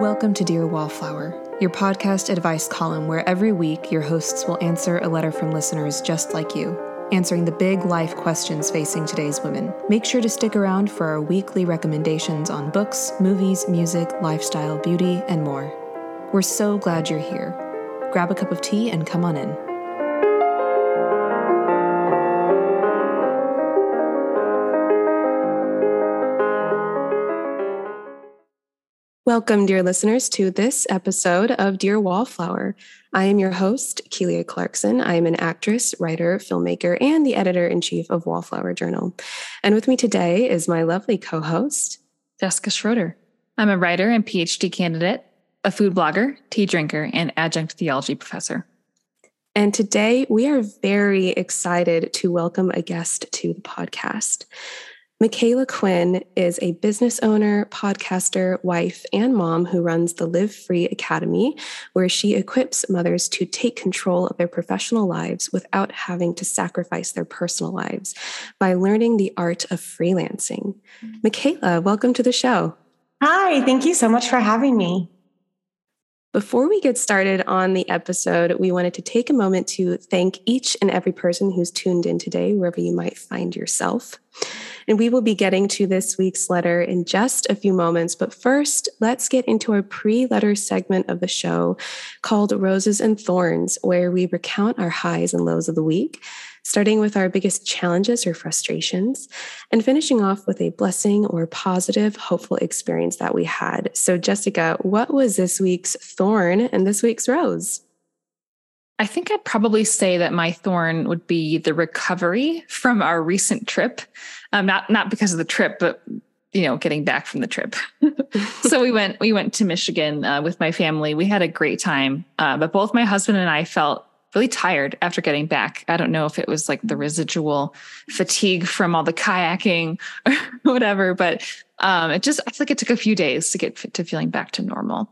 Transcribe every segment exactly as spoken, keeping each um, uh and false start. Welcome to Dear Wallflower, your podcast advice column where every week your hosts will answer a letter from listeners just like you, answering the big life questions facing today's women. Make sure to stick around for our weekly recommendations on books, movies, music, lifestyle, beauty, and more. We're so glad you're here. Grab a cup of tea and come on in. Welcome, dear listeners, to this episode of Dear Wallflower. I am your host, Keelia Clarkson. I am an actress, writer, filmmaker, and the editor-in-chief of Wallflower Journal. And with me today is my lovely co-host, Jessica Schroeder. I'm a writer and PhD candidate, a food blogger, tea drinker, and adjunct theology professor. And today we are very excited to welcome a guest to the podcast. Micala Quinn is a business owner, podcaster, wife, and mom who runs the Live Free Academy, where she equips mothers to take control of their professional lives without having to sacrifice their personal lives by learning the art of freelancing. Micala, welcome to the show. Hi, thank you so much for having me. Before we get started on the episode, we wanted to take a moment to thank each and every person who's tuned in today, wherever you might find yourself. And we will be getting to this week's letter in just a few moments. But first, let's get into our pre-letter segment of the show called Roses and Thorns, where we recount our highs and lows of the week, starting with our biggest challenges or frustrations, and finishing off with a blessing or positive, hopeful experience that we had. So, Jessica, what was this week's thorn and this week's rose? I think I'd probably say that my thorn would be the recovery from our recent trip. Um, not not because of the trip, but you know, getting back from the trip. So we went we went to Michigan uh, with my family. We had a great time, uh, but both my husband and I felt really tired after getting back. I don't know if it was like the residual fatigue from all the kayaking or whatever, but um, it just, I feel like it took a few days to get to feeling back to normal.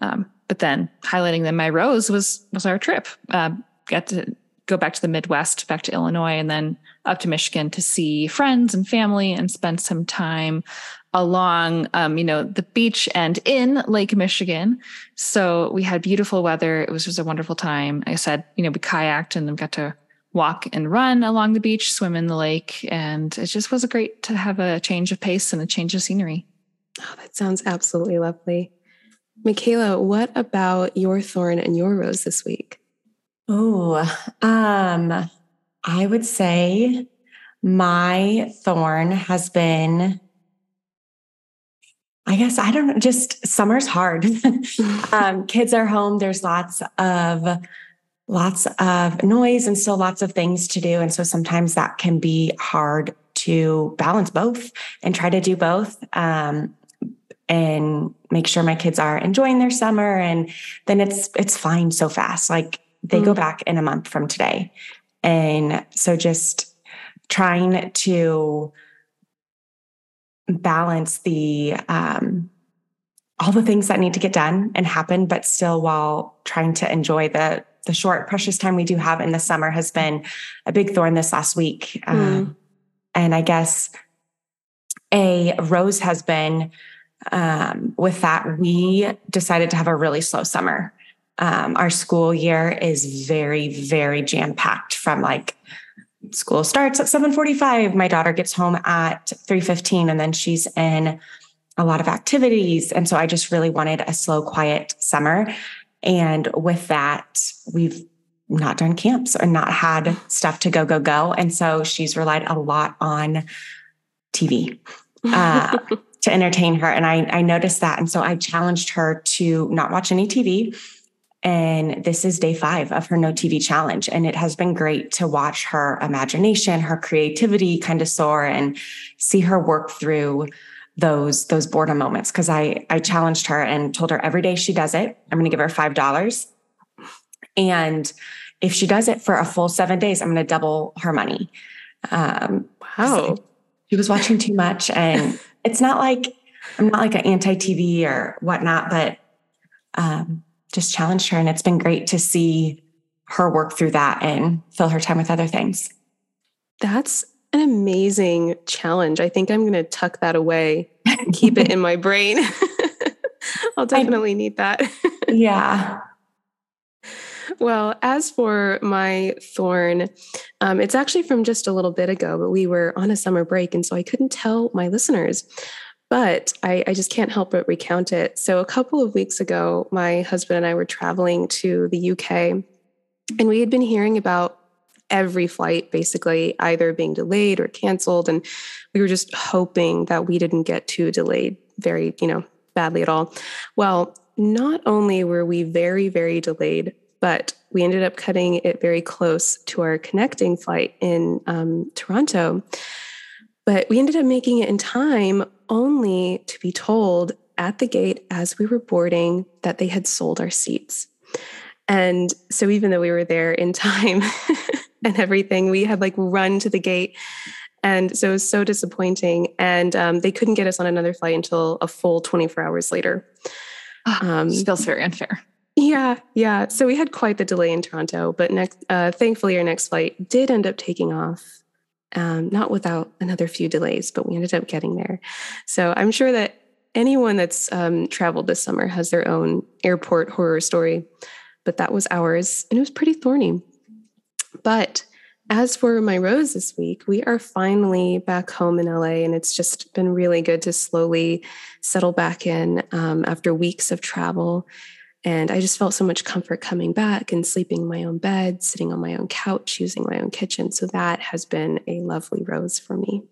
Um, but then highlighting that my rose was, was our trip. Uh, got to go back to the Midwest, back to Illinois, and then up to Michigan to see friends and family and spend some time along, um, you know, the beach and in Lake Michigan. So we had beautiful weather. It was just a wonderful time. I said, you know, we kayaked and then got to walk and run along the beach, swim in the lake. And it just was great to have a change of pace and a change of scenery. Oh, that sounds absolutely lovely. Micala, what about your thorn and your rose this week? Oh, um, I would say my thorn has been, I guess, I don't know, just summer's hard. um, kids are home. There's lots of, lots of noise and still lots of things to do. And so sometimes that can be hard to balance both and try to do both. Um, and make sure my kids are enjoying their summer. And then it's, it's flying so fast. Like they mm-hmm. go back in a month from today. And so just trying to balance the, um, all the things that need to get done and happen, but still while trying to enjoy the, the short, precious time we do have in the summer has been a big thorn this last week. Mm-hmm. Um, and I guess a rose has been, Um, with that, we decided to have a really slow summer. Um, our school year is very, very jam-packed from like school starts at seven forty-five. My daughter gets home at three fifteen and then she's in a lot of activities. And so I just really wanted a slow, quiet summer. And with that, we've not done camps and not had stuff to go, go, go. And so she's relied a lot on T V. Uh, to entertain her. And I, I noticed that. And so I challenged her to not watch any T V. And this is day five of her no T V challenge. And it has been great to watch her imagination, her creativity kind of soar and see her work through those, those boredom moments. Cause I, I challenged her and told her every day she does it, I'm going to give her five dollars. And if she does it for a full seven days, I'm going to double her money. Um, wow. She was watching too much and it's not like, I'm not like an anti-T V or whatnot, but um, just challenged her. And it's been great to see her work through that and fill her time with other things. That's an amazing challenge. I think I'm going to tuck that away and keep it in my brain. I'll definitely I, need that. Yeah. Well, as for my thorn, um, it's actually from just a little bit ago, but we were on a summer break, and so I couldn't tell my listeners, but I, I just can't help but recount it. So a couple of weeks ago, my husband and I were traveling to the U K, and we had been hearing about every flight basically either being delayed or canceled. And we were just hoping that we didn't get too delayed very, you know, badly at all. Well, not only were we very, very delayed, but we ended up cutting it very close to our connecting flight in um, Toronto. But we ended up making it in time, only to be told at the gate as we were boarding that they had sold our seats. And so even though we were there in time and everything, we had like run to the gate. And so it was so disappointing. And um, they couldn't get us on another flight until a full twenty-four hours later. Oh, um, it feels very unfair. Yeah, yeah. So we had quite the delay in Toronto, but next, uh, thankfully our next flight did end up taking off. Um, not without another few delays, but we ended up getting there. So I'm sure that anyone that's um, traveled this summer has their own airport horror story, but that was ours, and it was pretty thorny. But as for my rose this week, we are finally back home in L A, and it's just been really good to slowly settle back in um, after weeks of travel. And I just felt so much comfort coming back and sleeping in my own bed, sitting on my own couch, using my own kitchen. So that has been a lovely rose for me.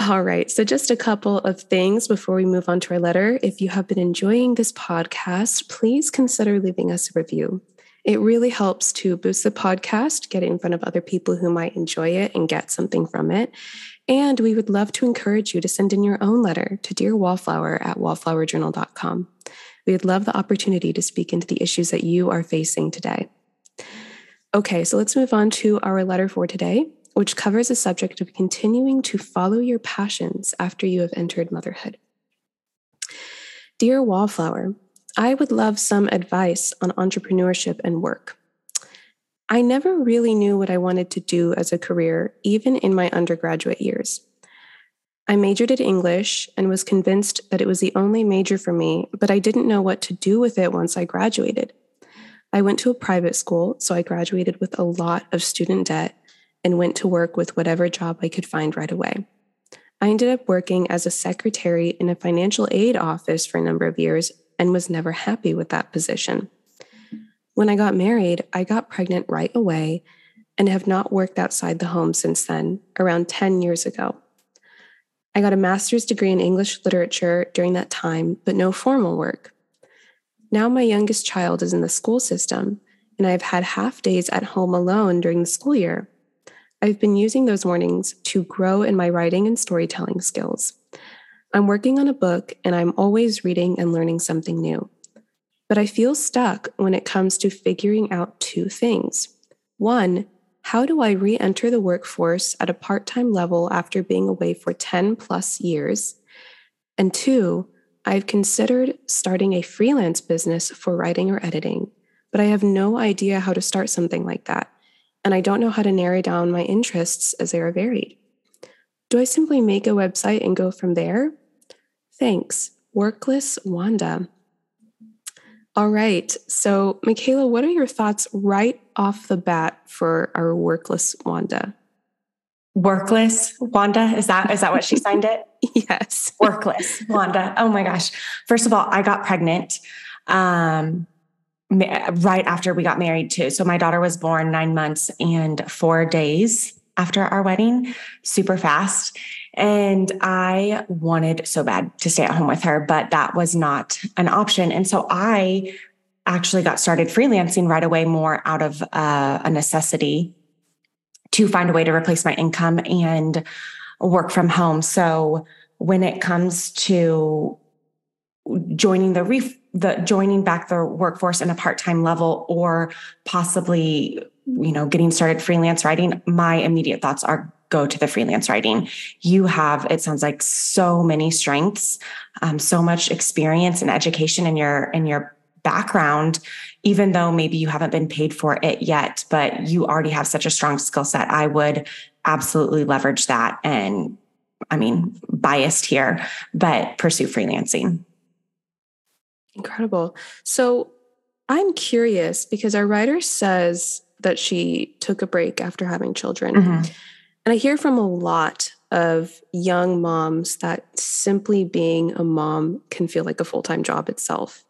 All right. So just a couple of things before we move on to our letter. If you have been enjoying this podcast, please consider leaving us a review. It really helps to boost the podcast, get it in front of other people who might enjoy it and get something from it. And we would love to encourage you to send in your own letter to Dear Wallflower at wallflower journal dot com. We would love the opportunity to speak into the issues that you are facing today. Okay, so let's move on to our letter for today, which covers the subject of continuing to follow your passions after you have entered motherhood. Dear Wallflower, I would love some advice on entrepreneurship and work. I never really knew what I wanted to do as a career, even in my undergraduate years. I majored in English and was convinced that it was the only major for me, but I didn't know what to do with it once I graduated. I went to a private school, so I graduated with a lot of student debt and went to work with whatever job I could find right away. I ended up working as a secretary in a financial aid office for a number of years and was never happy with that position. When I got married, I got pregnant right away and have not worked outside the home since then, around ten years ago. I got a master's degree in English literature during that time, but no formal work. Now my youngest child is in the school system, and I've had half days at home alone during the school year. I've been using those mornings to grow in my writing and storytelling skills. I'm working on a book, and I'm always reading and learning something new. But I feel stuck when it comes to figuring out two things. One, how do I re-enter the workforce at a part-time level after being away for ten plus years? And two, I've considered starting a freelance business for writing or editing, but I have no idea how to start something like that. And I don't know how to narrow down my interests as they are varied. Do I simply make a website and go from there? Thanks, Workless Wanda. All right. So, Micala, what are your thoughts right off the bat for our Workless Wanda? Workless Wanda? Is that is that what she signed it? Yes. Workless Wanda. Oh my gosh. First of all, I got pregnant um, right after we got married too. So my daughter was born nine months and four days after our wedding, super fast. And I wanted so bad to stay at home with her, but that was not an option. And so I actually got started freelancing right away, more out of uh, a necessity to find a way to replace my income and work from home. So when it comes to joining the ref- the joining back the workforce in a part-time level, or possibly, you know, getting started freelance writing, my immediate thoughts are go to the freelance writing. You have, it sounds like, so many strengths, um, so much experience and education in your, in your background, even though maybe you haven't been paid for it yet, but you already have such a strong skill set. I would absolutely leverage that. And I mean, biased here, but pursue freelancing. Incredible. So I'm curious because our writer says that she took a break after having children. Mm-hmm. And I hear from a lot of young moms that simply being a mom can feel like a full-time job itself.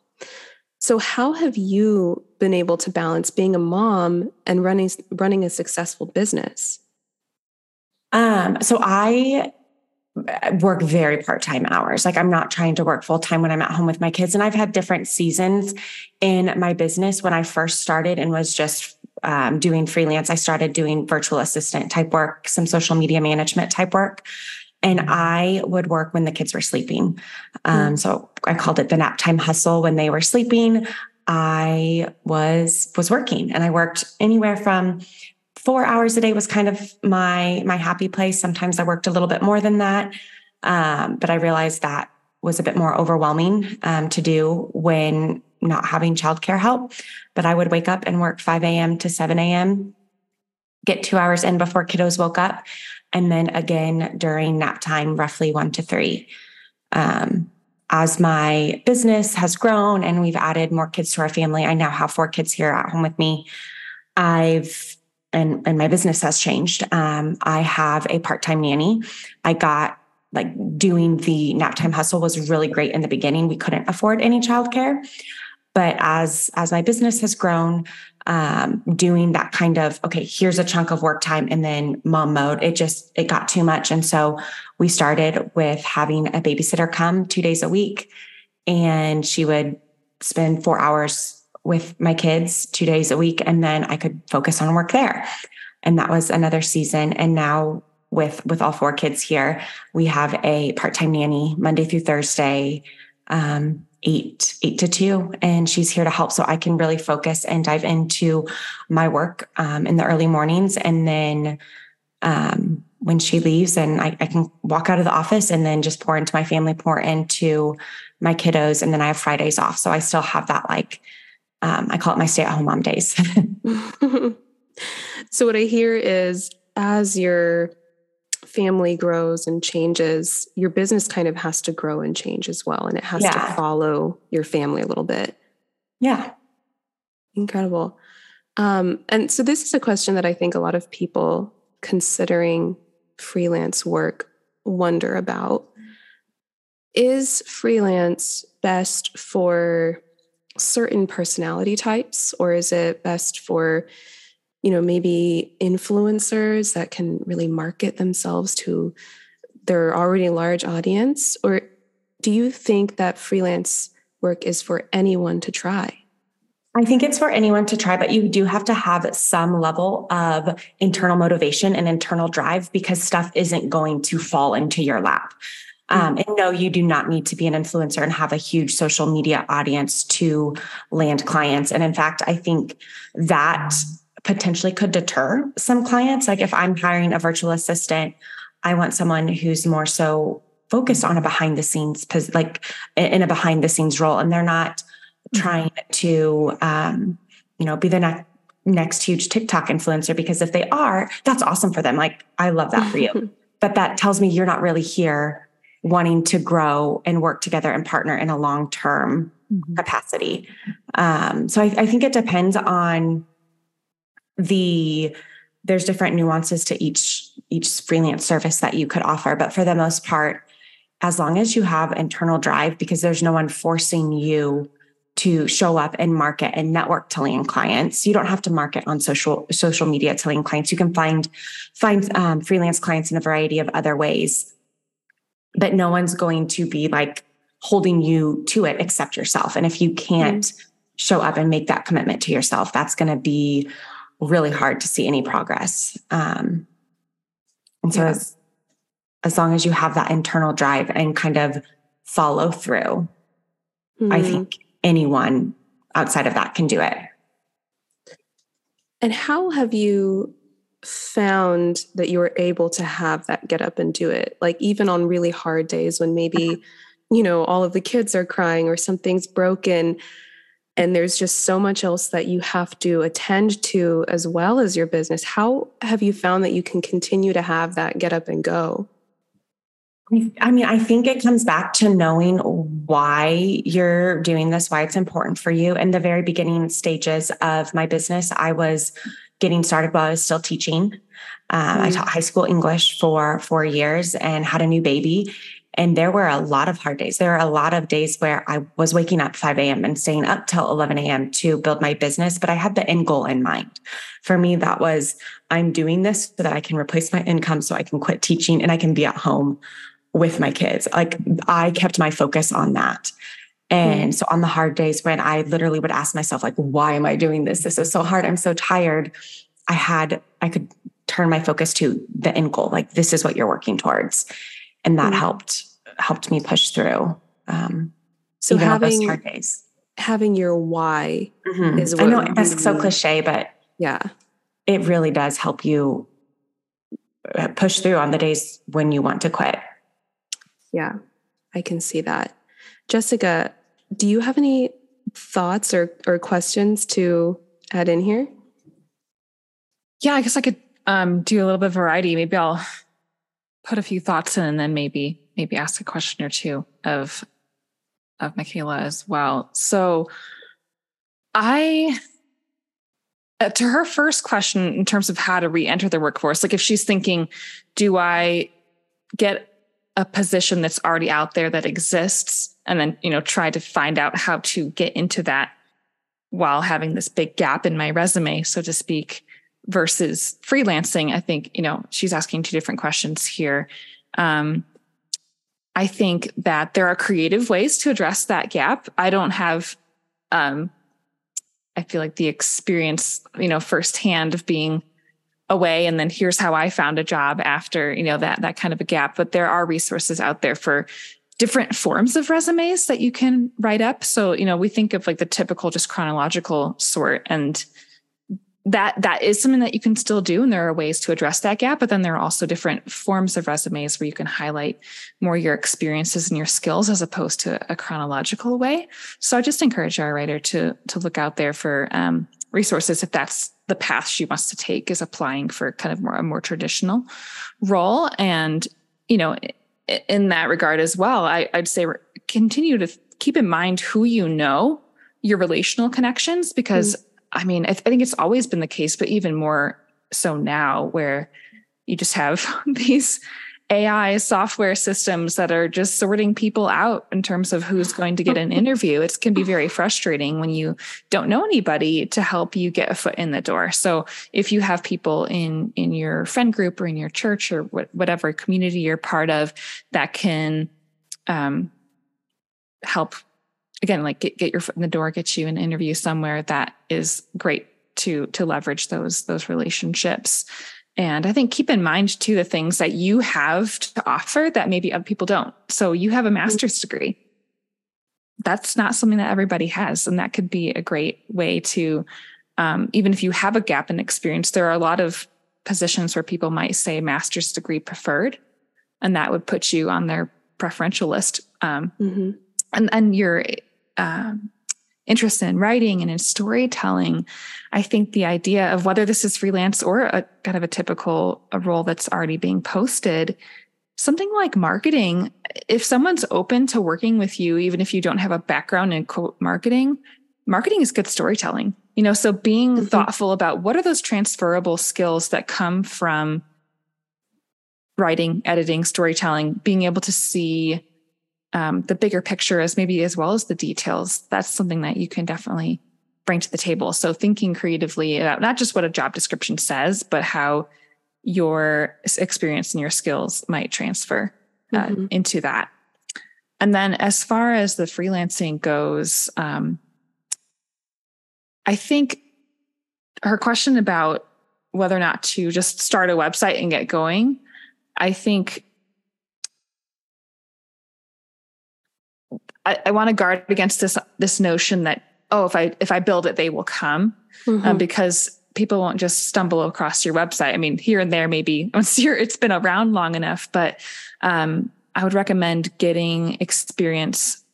So how have you been able to balance being a mom and running running a successful business? Um, so I work very part-time hours. Like I'm not trying to work full-time when I'm at home with my kids. And I've had different seasons in my business. When I first started and was just um, doing freelance, I started doing virtual assistant type work, some social media management type work. And I would work when the kids were sleeping. Um, mm. So I called it the nap time hustle. When they were sleeping, I was, was working, and I worked anywhere from four hours a day was kind of my, my happy place. Sometimes I worked a little bit more than that. Um, but I realized that was a bit more overwhelming um, to do when not having childcare help. But I would wake up and work five a.m. to seven a.m., get two hours in before kiddos woke up. And then again, during nap time, roughly one to three. Um, as my business has grown and we've added more kids to our family, I now have four kids here at home with me. I've, and, and my business has changed. Um, I have a part-time nanny. I got like doing the nap time hustle was really great in the beginning. We couldn't afford any childcare, but as, as my business has grown, Um, doing that kind of, okay, here's a chunk of work time and then mom mode. It just, it got too much. And so we started with having a babysitter come two days a week, and she would spend four hours with my kids two days a week. And then I could focus on work there. And that was another season. And now with, with all four kids here, we have a part-time nanny Monday through Thursday, um, eight, eight to two. And she's here to help. So I can really focus and dive into my work um, in the early mornings. And then um, when she leaves and I, I can walk out of the office and then just pour into my family, pour into my kiddos. And then I have Fridays off. So I still have that, like, um, I call it my stay-at-home mom days. So what I hear is as your family grows and changes, your business kind of has to grow and change as well. And it has yeah. to follow your family a little bit. Yeah. Incredible. Um, and so this is a question that I think a lot of people considering freelance work wonder about. Is freelance best for certain personality types, or is it best for, you know, maybe influencers that can really market themselves to their already large audience? Or do you think that freelance work is for anyone to try? I think it's for anyone to try, but you do have to have some level of internal motivation and internal drive, because stuff isn't going to fall into your lap. Um, and no, you do not need to be an influencer and have a huge social media audience to land clients. And in fact, I think that potentially could deter some clients. Like if I'm hiring a virtual assistant, I want someone who's more so focused on a behind the scenes, like in a behind the scenes role. And they're not trying to, um, you know, be the ne- next huge TikTok influencer, because if they are, that's awesome for them. Like, I love that for you, but that tells me you're not really here wanting to grow and work together and partner in a long-term mm-hmm. capacity. Um, so I, I think it depends on the, there's different nuances to each, each freelance service that you could offer. But for the most part, as long as you have internal drive, because there's no one forcing you to show up and market and network to land clients. You don't have to market on social, social media to land clients. You can find, find um, freelance clients in a variety of other ways, but no one's going to be like holding you to it except yourself. And if you can't mm-hmm. show up and make that commitment to yourself, that's going to be really hard to see any progress. Um, and so yeah. as, as long as you have that internal drive and kind of follow through, mm. I think anyone outside of that can do it. And how have you found that you were able to have that get up and do it? Like even on really hard days when maybe, you know, all of the kids are crying or something's broken, and there's just so much else that you have to attend to as well as your business. How have you found that you can continue to have that get up and go? I mean, I think it comes back to knowing why you're doing this, why it's important for you. In the very beginning stages of my business, I was getting started while I was still teaching. Um, mm-hmm. I taught high school English for four years and had a new baby. And there were a lot of hard days. There were a lot of days where I was waking up five a.m. and staying up till eleven a.m. to build my business. But I had the end goal in mind. For me, that was, I'm doing this so that I can replace my income, so I can quit teaching and I can be at home with my kids. Like, I kept my focus on that. And so on the hard days when I literally would ask myself, like, why am I doing this? This is so hard. I'm so tired. I had, I could turn my focus to the end goal. Like, this is what you're working towards. And that mm-hmm. helped, helped me push through. Um, so having, hard days. having your why mm-hmm. is what I know that's so cliche, but yeah, it really does help you push through on the days when you want to quit. Yeah, I can see that. Jessica, do you have any thoughts or, or questions to add in here? Yeah, I guess I could um, do a little bit of variety. Maybe I'll put a few thoughts in, and then maybe maybe ask a question or two of of Micala as well. So, I uh, to her first question in terms of how to re-enter the workforce, like if she's thinking, do I get a position that's already out there that exists, and then you know try to find out how to get into that while having this big gap in my resume, so to speak, versus freelancing. I think, you know, she's asking two different questions here. Um, I think that there are creative ways to address that gap. I don't have, um, I feel like the experience, you know, firsthand of being away and then here's how I found a job after, you know, that, that kind of a gap, but there are resources out there for different forms of resumes that you can write up. So, you know, we think of like the typical, just chronological sort, and That that is something that you can still do, and there are ways to address that gap. But then there are also different forms of resumes where you can highlight more your experiences and your skills as opposed to a chronological way. So I just encourage our writer to to look out there for um, resources if that's the path she wants to take, is applying for kind of more a more traditional role. And you know, in that regard as well, I, I'd say continue to keep in mind who you know, your relational connections, because. Mm-hmm. I mean, I, th- I think it's always been the case, but even more so now, where you just have these A I software systems that are just sorting people out in terms of who's going to get an interview. It can be very frustrating when you don't know anybody to help you get a foot in the door. So if you have people in, in your friend group or in your church or wh- whatever community you're part of that can um, help, again, like get, get your foot in the door, get you an interview somewhere, that is great to, to leverage those, those relationships. And I think keep in mind too, the things that you have to offer that maybe other people don't. So you have a master's degree. That's not something that everybody has. And that could be a great way to, um, even if you have a gap in experience, there are a lot of positions where people might say master's degree preferred, and that would put you on their preferential list. Um, mm-hmm. And, and your um, interest in writing and in storytelling, I think the idea of whether this is freelance or a kind of a typical a role that's already being posted, something like marketing, if someone's open to working with you, even if you don't have a background in quote marketing, marketing is good storytelling. You know, so being mm-hmm. thoughtful about what are those transferable skills that come from writing, editing, storytelling, being able to see Um, the bigger picture as maybe as well as the details. That's something that you can definitely bring to the table. So thinking creatively about not just what a job description says, but how your experience and your skills might transfer uh, mm-hmm. into that. And then as far as the freelancing goes, um, I think her question about whether or not to just start a website and get going, I think I, I want to guard against this, this notion that, oh, if I, if I build it, they will come mm-hmm. um, because people won't just stumble across your website. I mean, here and there, maybe once you're, it's been around long enough, but, um, I would recommend getting experience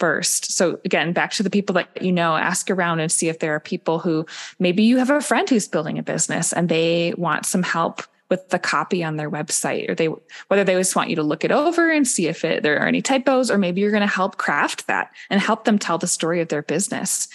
first. So again, back to the people that, you know, ask around and see if there are people who, maybe you have a friend who's building a business and they want some help with the copy on their website, or they, whether they just want you to look it over and see if it, there are any typos, or maybe you're going to help craft that and help them tell the story of their business.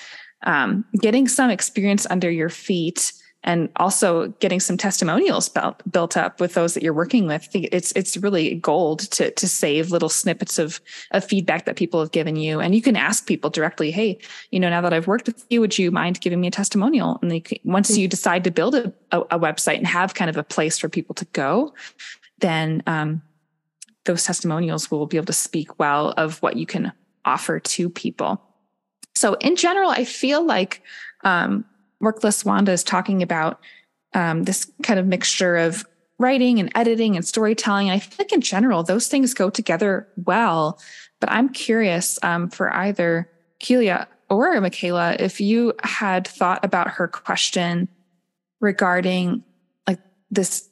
Um, getting some experience under your feet and also getting some testimonials built, built up with those that you're working with. It's it's really gold to to save little snippets of, of feedback that people have given you. And you can ask people directly, hey, you know, now that I've worked with you, would you mind giving me a testimonial? And you can, once you decide to build a, a, a website and have kind of a place for people to go, then um, those testimonials will be able to speak well of what you can offer to people. So in general, I feel like um, Workless Wanda is talking about um, this kind of mixture of writing and editing and storytelling. And I think in general, those things go together well. But I'm curious um, for either Keelia or Micala, if you had thought about her question regarding like this,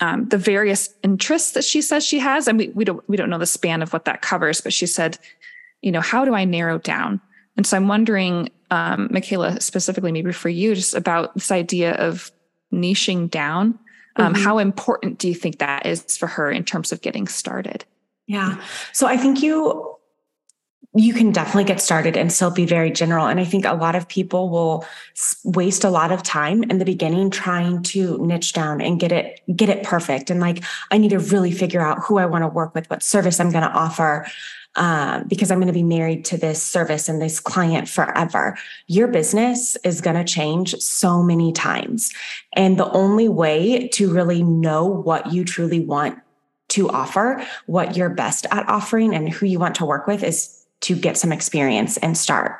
um, the various interests that she says she has. And we, we don't we don't know the span of what that covers, but she said, you know, how do I narrow down? And so I'm wondering, um, Micala, specifically maybe for you, just about this idea of niching down. Um, mm-hmm. How important do you think that is for her in terms of getting started? Yeah. So I think you you can definitely get started and still be very general. And I think a lot of people will waste a lot of time in the beginning trying to niche down and get it, get it perfect. And like, I need to really figure out who I want to work with, what service I'm going to offer. Um, because I'm going to be married to this service and this client forever. Your business is going to change so many times. And the only way to really know what you truly want to offer, what you're best at offering, and who you want to work with is to get some experience and start.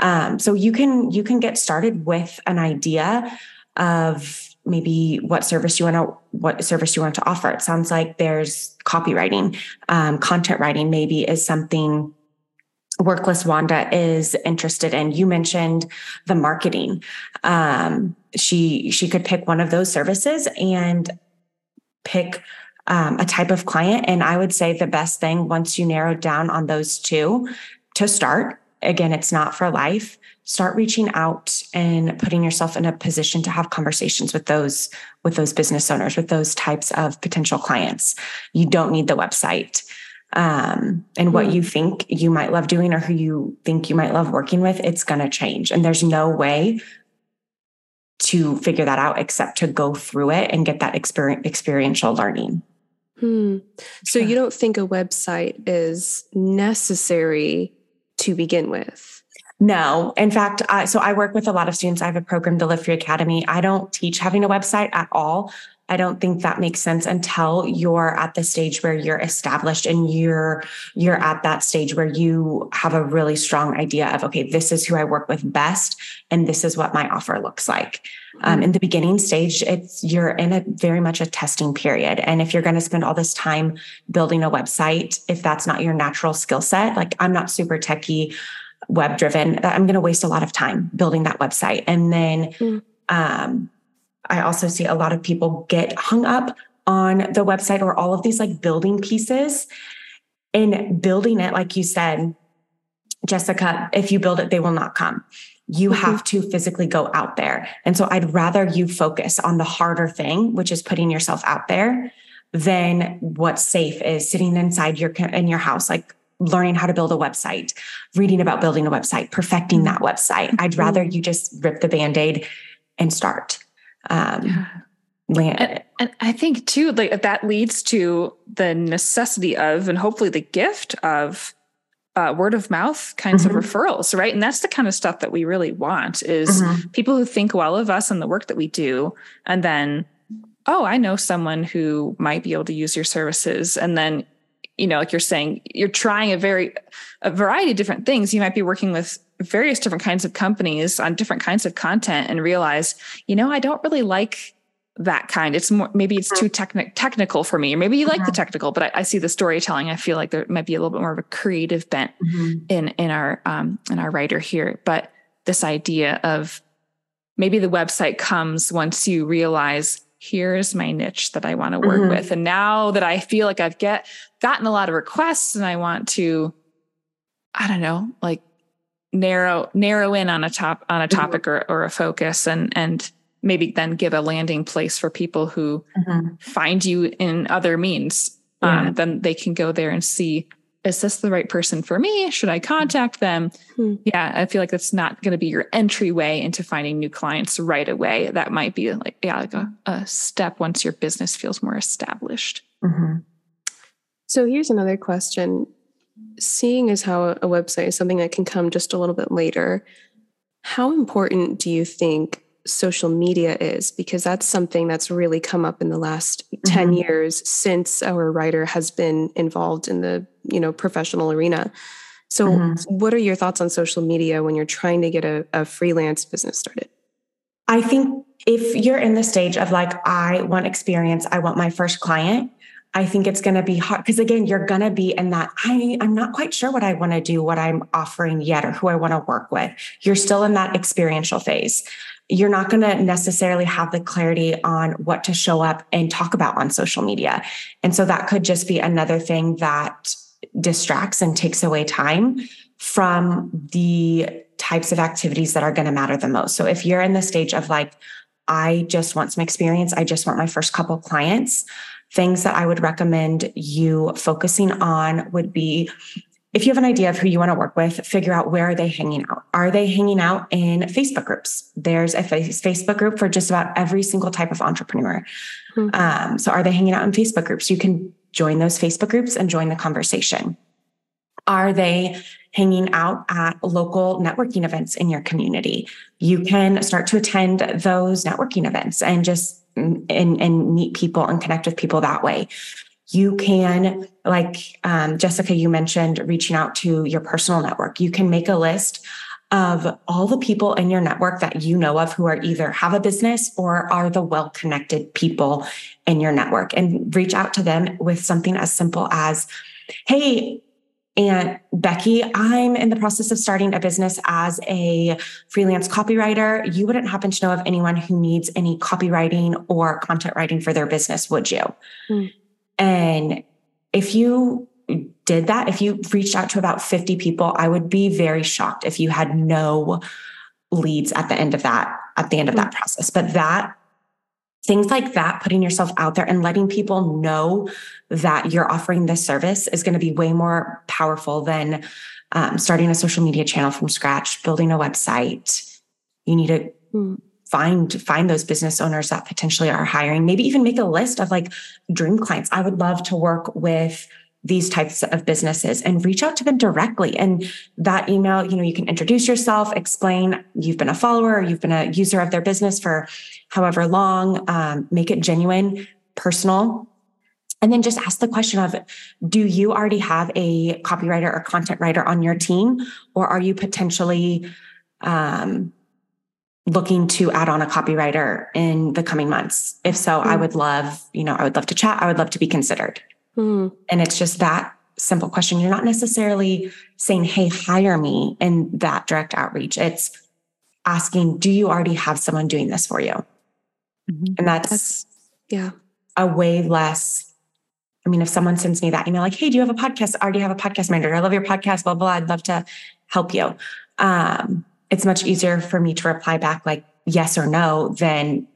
Um, so you can, you can get started with an idea of maybe what service you want to, what service you want to offer. It sounds like there's copywriting, um, content writing maybe is something Workless Wanda is interested in. You mentioned the marketing. Um, she, she could pick one of those services and pick um, a type of client. And I would say the best thing once you narrow down on those two to start, again, it's not for life. Start reaching out and putting yourself in a position to have conversations with those, with those business owners, with those types of potential clients. You don't need the website. Um, and what you think you might love doing or who you think you might love working with, it's going to change. And there's no way to figure that out except to go through it and get that experience, experiential learning. Hmm. So you don't think a website is necessary to begin with? No. In fact, I, so I work with a lot of students. I have a program, the Live Free Academy. I don't teach having a website at all. I don't think that makes sense until you're at the stage where you're established and you're, you're at that stage where you have a really strong idea of, okay, this is who I work with best. And this is what my offer looks like. Um, in the beginning stage, it's, you're in a very much a testing period. And if you're going to spend all this time building a website, if that's not your natural skill set, like I'm not super techie, web driven, I'm going to waste a lot of time building that website. And then, mm. um, I also see a lot of people get hung up on the website or all of these like building pieces and building it. Like you said, Jessica, if you build it, they will not come. You mm-hmm. have to physically go out there. And so I'd rather you focus on the harder thing, which is putting yourself out there, than what's safe is sitting inside your, in your house, like learning how to build a website, reading about building a website, perfecting that website. I'd rather you just rip the Band-Aid and start. Um, and, and I think too, like that leads to the necessity of, and hopefully the gift of uh, word of mouth kinds mm-hmm. of referrals, right? And that's the kind of stuff that we really want is mm-hmm. people who think well of us and the work that we do. And then, oh, I know someone who might be able to use your services. And then, you know, like you're saying, you're trying a very, a variety of different things. You might be working with various different kinds of companies on different kinds of content and realize, you know, I don't really like that kind. It's more, maybe it's too techni- technical for me, or maybe you like mm-hmm. the technical, but I, I see the storytelling. I feel like there might be a little bit more of a creative bent mm-hmm. in, in our, um, in our writer here. But this idea of maybe the website comes once you realize, here's my niche that I want to work mm-hmm. with. And now that I feel like I've get gotten a lot of requests and I want to, I don't know, like narrow, narrow in on a top, on a topic mm-hmm. or, or a focus and, and maybe then give a landing place for people who mm-hmm. find you in other means. Yeah. Um, then they can go there and see, is this the right person for me? Should I contact them? Mm-hmm. Yeah. I feel like that's not going to be your entryway into finding new clients right away. That might be like, yeah, like a, a step once your business feels more established. Mm-hmm. So here's another question. Seeing as how a website is something that can come just a little bit later, how important do you think social media is? Because that's something that's really come up in the last ten mm-hmm. years since our writer has been involved in the, you know, professional arena. So mm-hmm. what are your thoughts on social media when you're trying to get a, a freelance business started? I think if you're in the stage of like, I want experience, I want my first client, I think it's going to be hard because, again, you're going to be in that I, I'm not quite sure what I want to do, what I'm offering yet, or who I want to work with. You're still in that experiential phase. You're not going to necessarily have the clarity on what to show up and talk about on social media. And so that could just be another thing that distracts and takes away time from the types of activities that are going to matter the most. So if you're in the stage of like, I just want some experience, I just want my first couple clients, things that I would recommend you focusing on would be, if you have an idea of who you want to work with, figure out where are they hanging out. Are they hanging out in Facebook groups? There's a Facebook group for just about every single type of entrepreneur. Mm-hmm. Um, so are they hanging out in Facebook groups? You can join those Facebook groups and join the conversation. Are they hanging out at local networking events in your community? You can start to attend those networking events and just and, and meet people and connect with people that way. You can, like um, Jessica, you mentioned reaching out to your personal network. You can make a list of all the people in your network that you know of who are either have a business or are the well-connected people in your network, and reach out to them with something as simple as, hey, Aunt Becky, I'm in the process of starting a business as a freelance copywriter. You wouldn't happen to know of anyone who needs any copywriting or content writing for their business, would you? Mm. And if you did that, if you reached out to about fifty people, I would be very shocked if you had no leads at the end of that, at the end of that process. But that, things like that, putting yourself out there and letting people know that you're offering this service is going to be way more powerful than um, starting a social media channel from scratch, building a website. You need to mm. Find, find those business owners that potentially are hiring. Maybe even make a list of like dream clients. I would love to work with these types of businesses, and reach out to them directly. And that email, you know, you can introduce yourself, explain you've been a follower, or you've been a user of their business for however long, um, make it genuine, personal. And then just ask the question of, do you already have a copywriter or content writer on your team? Or are you potentially, um, looking to add on a copywriter in the coming months? If so, mm. I would love, you know, I would love to chat. I would love to be considered. Mm. And it's just that simple question. You're not necessarily saying, hey, hire me, in that direct outreach. It's asking, do you already have someone doing this for you? Mm-hmm. And that's, that's yeah, a way less. I mean, if someone sends me that email, like, hey, do you have a podcast? I already have a podcast manager. I love your podcast, blah, blah, blah. I'd love to help you. Um, It's much easier for me to reply back like yes or no than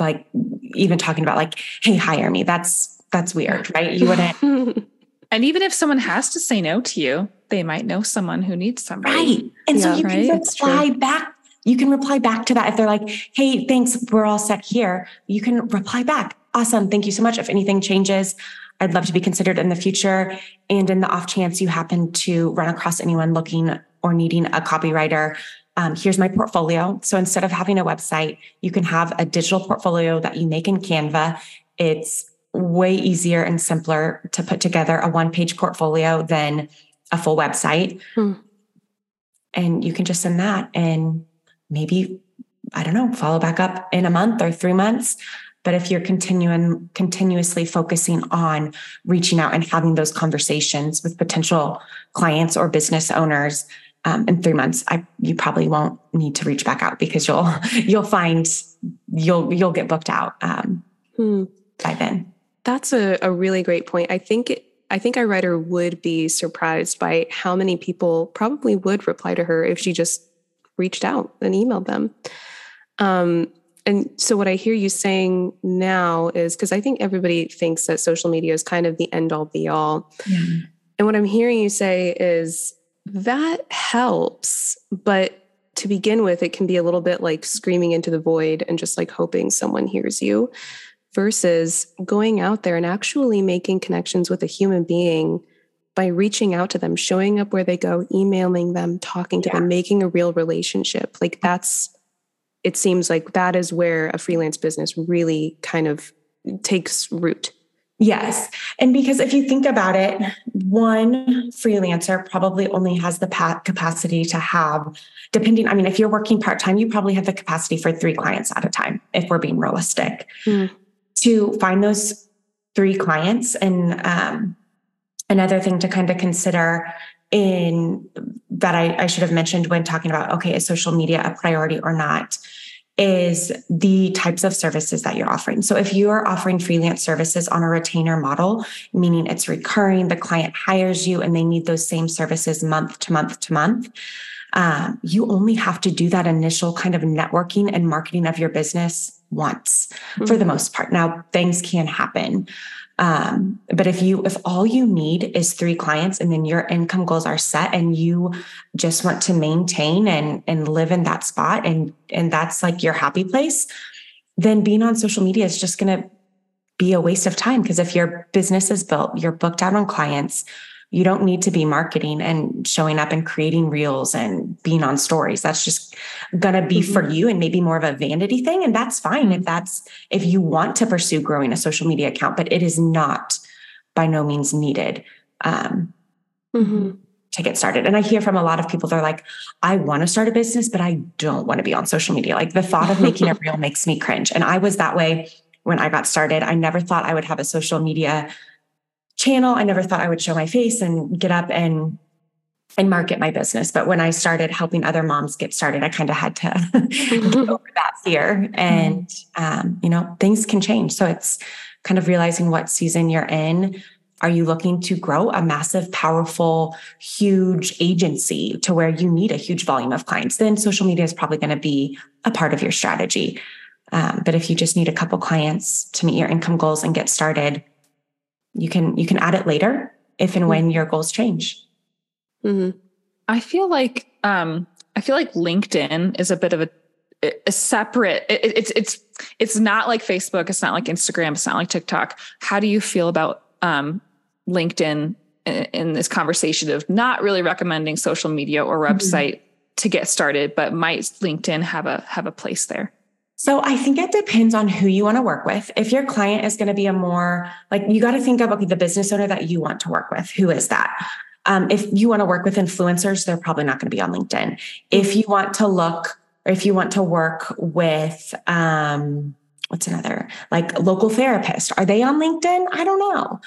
like even talking about like, hey, hire me. That's, that's weird, right? You wouldn't. And even if someone has to say no to you, they might know someone who needs somebody. Right. And yeah, so you right? can reply back. You can reply back to that. If they're like, hey, thanks, we're all set here. You can reply back. Awesome. Thank you so much. If anything changes, I'd love to be considered in the future. And in the off chance you happen to run across anyone looking or needing a copywriter, um, here's my portfolio. So instead of having a website, you can have a digital portfolio that you make in Canva. It's way easier and simpler to put together a one-page portfolio than a full website. Hmm. And you can just send that and maybe, I don't know, follow back up in a month or three months. But if you're continuing continuously focusing on reaching out and having those conversations with potential clients or business owners, um, in three months, I, you probably won't need to reach back out because you'll you'll find you'll you'll get booked out um, hmm. by then. That's a, a really great point. I think it, I think our writer would be surprised by how many people probably would reply to her if she just reached out and emailed them. Um, and so what I hear you saying now is, because I think everybody thinks that social media is kind of the end all be all. Yeah. And what I'm hearing you say is that helps, but to begin with, it can be a little bit like screaming into the void and just like hoping someone hears you, versus going out there and actually making connections with a human being by reaching out to them, showing up where they go, emailing them, talking to yeah. them, making a real relationship. Like that's, it seems like that is where a freelance business really kind of takes root. Yes. And because if you think about it, one freelancer probably only has the capacity to have, depending, I mean, if you're working part-time, you probably have the capacity for three clients at a time, if we're being realistic. Mm. To find those three clients. And um, another thing to kind of consider in that I, I should have mentioned when talking about, okay, is social media a priority or not, is the types of services that you're offering. So if you are offering freelance services on a retainer model, meaning it's recurring, the client hires you and they need those same services month to month to month, um, you only have to do that initial kind of networking and marketing of your business once mm-hmm. for the most part. Now, things can happen. Um, but if you, if all you need is three clients and then your income goals are set and you just want to maintain and, and live in that spot and, and that's like your happy place, then being on social media is just going to be a waste of time. Because if your business is built, you're booked out on clients, you don't need to be marketing and showing up and creating reels and being on stories. That's just going to be mm-hmm. for you and maybe more of a vanity thing. And that's fine if that's, if you want to pursue growing a social media account, but it is not by no means needed um, mm-hmm. to get started. And I hear from a lot of people, they're like, I want to start a business, but I don't want to be on social media. Like the thought of making a reel makes me cringe. And I was that way when I got started. I never thought I would have a social media channel. I never thought I would show my face and get up and, and market my business. But when I started helping other moms get started, I kind of had to get over that fear and, um, you know, things can change. So it's kind of realizing what season you're in. Are you looking to grow a massive, powerful, huge agency to where you need a huge volume of clients? Then social media is probably going to be a part of your strategy. Um, but if you just need a couple clients to meet your income goals and get started, You can you can add it later if and when your goals change. Mm-hmm. I feel like um, I feel like LinkedIn is a bit of a, a separate. It, it's it's it's not like Facebook. It's not like Instagram. It's not like TikTok. How do you feel about um, LinkedIn in, in this conversation of not really recommending social media or website mm-hmm. to get started, but might LinkedIn have a have a place there? So I think it depends on who you want to work with. If your client is going to be a more, like, you got to think of, okay, the business owner that you want to work with, who is that? Um, if you want to work with influencers, they're probably not going to be on LinkedIn. If you want to look, or if you want to work with, um, what's another, like local therapist, are they on LinkedIn? I don't know.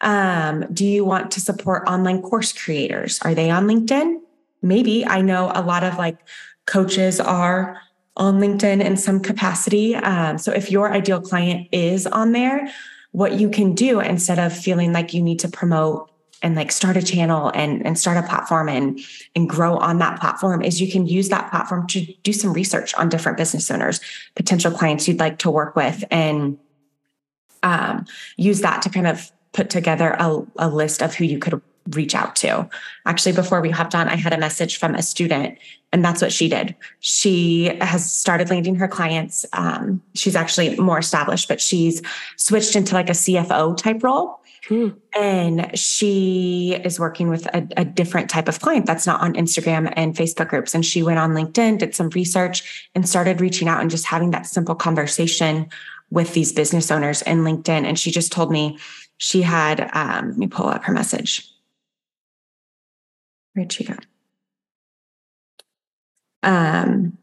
Um, do you want to support online course creators? Are they on LinkedIn? Maybe. I know a lot of like coaches are on LinkedIn in some capacity. Um, so if your ideal client is on there, what you can do instead of feeling like you need to promote and like start a channel and, and start a platform and, and grow on that platform is you can use that platform to do some research on different business owners, potential clients you'd like to work with, and um, use that to kind of put together a, a list of who you could reach out to. Actually, before we hopped on, I had a message from a student, and that's what she did. She has started landing her clients. Um, she's actually more established, but she's switched into like a C F O type role. Hmm. And she is working with a, a different type of client that's not on Instagram and Facebook groups. And she went on LinkedIn, did some research, and started reaching out and just having that simple conversation with these business owners in LinkedIn. And she just told me she had, um, let me pull up her message. Where'd she go? Um,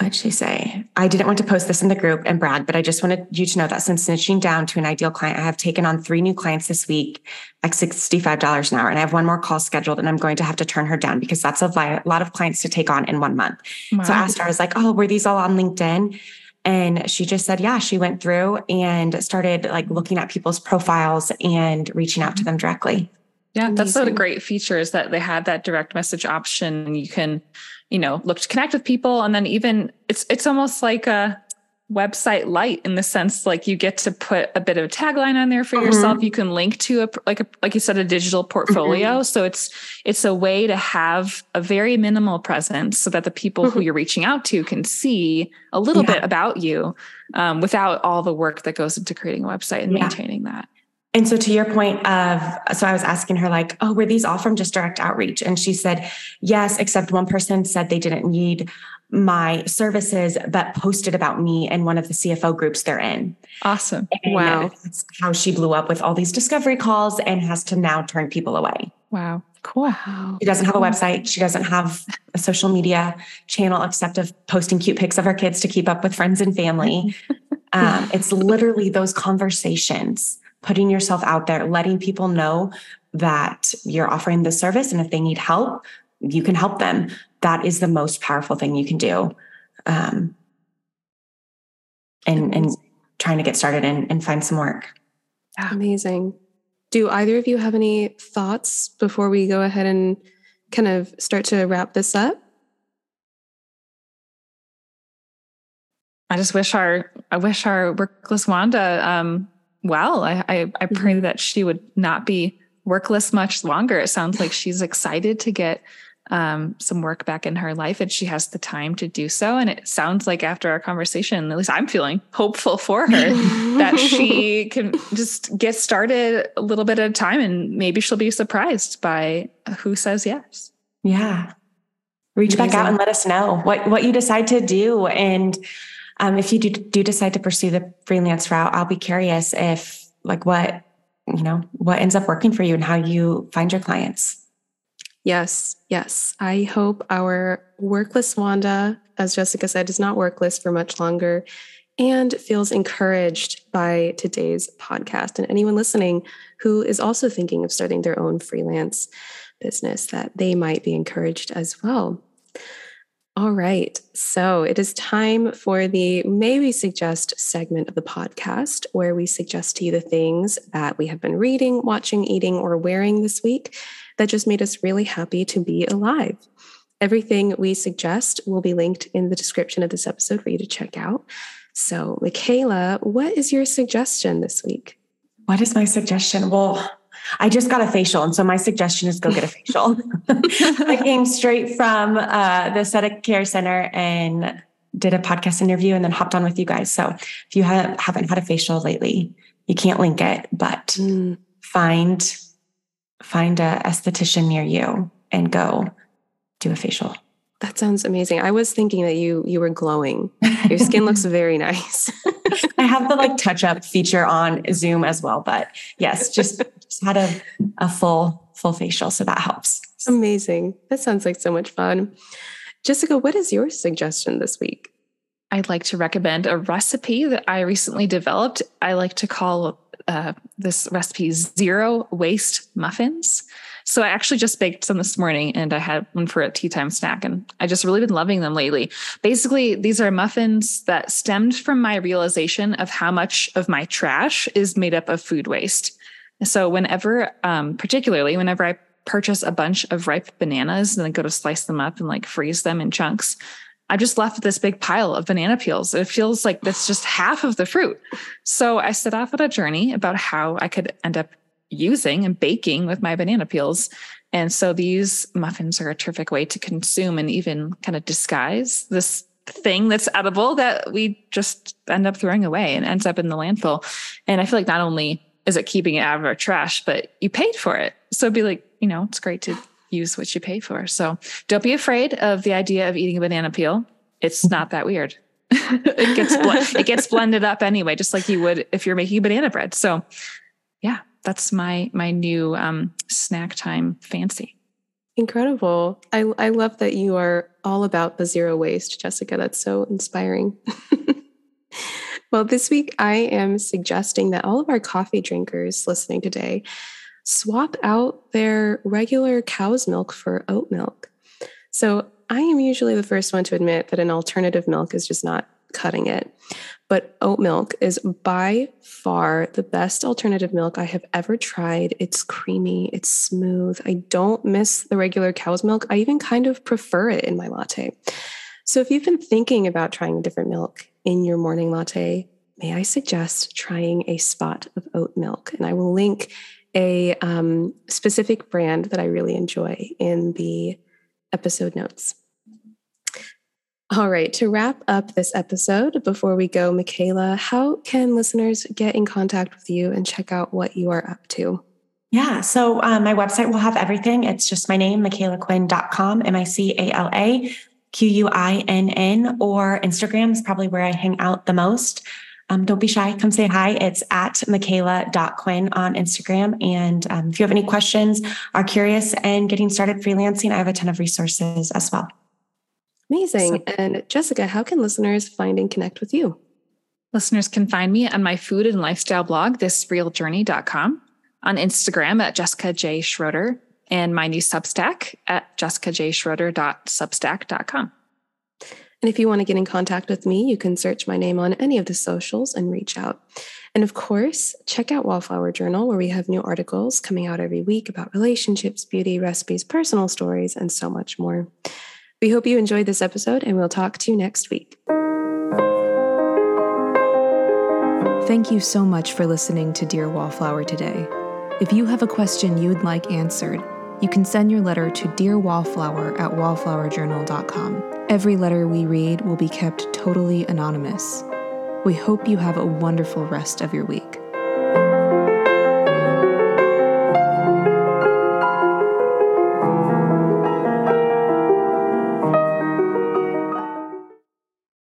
what'd she say? I didn't want to post this in the group and Brad, but I just wanted you to know that since niching down to an ideal client, I have taken on three new clients this week at sixty-five dollars an hour. And I have one more call scheduled and I'm going to have to turn her down because that's a vi- lot of clients to take on in one month. Wow. So I asked her, I was like, oh, were these all on LinkedIn? And she just said, yeah, she went through and started like looking at people's profiles and reaching out to them directly. Yeah, that's a great feature is that they have that direct message option, and you can, you know, look to connect with people. And then even it's it's almost like a website light in the sense, like you get to put a bit of a tagline on there for mm-hmm. yourself. You can link to a like a like you said a digital portfolio. Mm-hmm. So it's it's a way to have a very minimal presence so that the people mm-hmm. who you're reaching out to can see a little yeah. bit about you um, without all the work that goes into creating a website and yeah. maintaining that. And so to your point of, so I was asking her like, oh, were these all from just direct outreach? And she said, yes, except one person said they didn't need my services, but posted about me in one of the C F O groups they're in. Awesome. And wow. That's how she blew up with all these discovery calls and has to now turn people away. Wow. Cool. She doesn't have a website. She doesn't have a social media channel, except of posting cute pics of her kids to keep up with friends and family. Um, it's literally those conversations, putting yourself out there, letting people know that you're offering the service. And if they need help, you can help them. That is the most powerful thing you can do. Um, and, and trying to get started and, and find some work. Amazing. Do either of you have any thoughts before we go ahead and kind of start to wrap this up? I just wish our, I wish our workless Wanda, um, well, I, I, I pray that she would not be workless much longer. It sounds like she's excited to get um, some work back in her life, and she has the time to do so. And it sounds like after our conversation, at least I'm feeling hopeful for her that she can just get started a little bit at a time, and maybe she'll be surprised by who says yes. Yeah. Reach Amazing. Back out and let us know what, what you decide to do. And Um, if you do, do decide to pursue the freelance route, I'll be curious if like what, you know, what ends up working for you and how you find your clients. Yes. Yes. I hope our workless Wanda, as Jessica said, is not workless for much longer and feels encouraged by today's podcast, and anyone listening who is also thinking of starting their own freelance business, that they might be encouraged as well. All right, so it is time for the May We Suggest segment of the podcast, where we suggest to you the things that we have been reading, watching, eating, or wearing this week that just made us really happy to be alive. Everything we suggest will be linked in the description of this episode for you to check out. So, Micala, what is your suggestion this week? What is my suggestion? Well, I just got a facial. And so my suggestion is go get a facial. I came straight from uh, the Aesthetic Care Center and did a podcast interview and then hopped on with you guys. So if you have, haven't had a facial lately, you can't link it, but mm. find, find a esthetician near you and go do a facial. That sounds amazing. I was thinking that you you were glowing. Your skin looks very nice. I have the like touch-up feature on Zoom as well, but yes, just, just had a, a full, full facial. So that helps. Amazing. That sounds like so much fun. Jessica, what is your suggestion this week? I'd like to recommend a recipe that I recently developed. I like to call uh, this recipe zero waste muffins. So I actually just baked some this morning, and I had one for a tea time snack, and I just really been loving them lately. Basically, these are muffins that stemmed from my realization of how much of my trash is made up of food waste. So whenever, um, particularly whenever I purchase a bunch of ripe bananas and then go to slice them up and like freeze them in chunks, I've just left this big pile of banana peels. It feels like that's just half of the fruit. So I set off on a journey about how I could end up using and baking with my banana peels. And so these muffins are a terrific way to consume and even kind of disguise this thing that's edible that we just end up throwing away and ends up in the landfill. And I feel like not only is it keeping it out of our trash, but you paid for it. So it'd be like, you know, it's great to use what you pay for. So don't be afraid of the idea of eating a banana peel. It's not that weird. it gets bl- it gets blended up anyway, just like you would if you're making banana bread. So yeah. That's my my new um, snack time fancy. Incredible. I, I love that you are all about the zero waste, Jessica. That's so inspiring. Well, this week I am suggesting that all of our coffee drinkers listening today swap out their regular cow's milk for oat milk. So I am usually the first one to admit that an alternative milk is just not cutting it. But oat milk is by far the best alternative milk I have ever tried. It's creamy, it's smooth. I don't miss the regular cow's milk. I even kind of prefer it in my latte. So if you've been thinking about trying a different milk in your morning latte, may I suggest trying a spot of oat milk? And I will link a um, specific brand that I really enjoy in the episode notes. All right, to wrap up this episode, before we go, Micala, how can listeners get in contact with you and check out what you are up to? Yeah, so um, my website will have everything. It's just my name, Micala Quinn dot com, M I C A L A Q U I N N, or Instagram is probably where I hang out the most. Um, don't be shy. Come say hi. It's at Micala dot Quinn on Instagram. And um, if you have any questions, are curious, and getting started freelancing, I have a ton of resources as well. Amazing. So, and Jessica, how can listeners find and connect with you? Listeners can find me on my food and lifestyle blog, this real journey dot com, on Instagram at Jessica J. Schroeder, and my new Substack at jessica j schroeder dot substack dot com. And if you want to get in contact with me, you can search my name on any of the socials and reach out. And of course, check out Wallflower Journal, where we have new articles coming out every week about relationships, beauty, recipes, personal stories, and so much more. We hope you enjoyed this episode, and we'll talk to you next week. Thank you so much for listening to Dear Wallflower today. If you have a question you'd like answered, you can send your letter to dear wallflower at wallflower journal dot com. Every letter we read will be kept totally anonymous. We hope you have a wonderful rest of your week.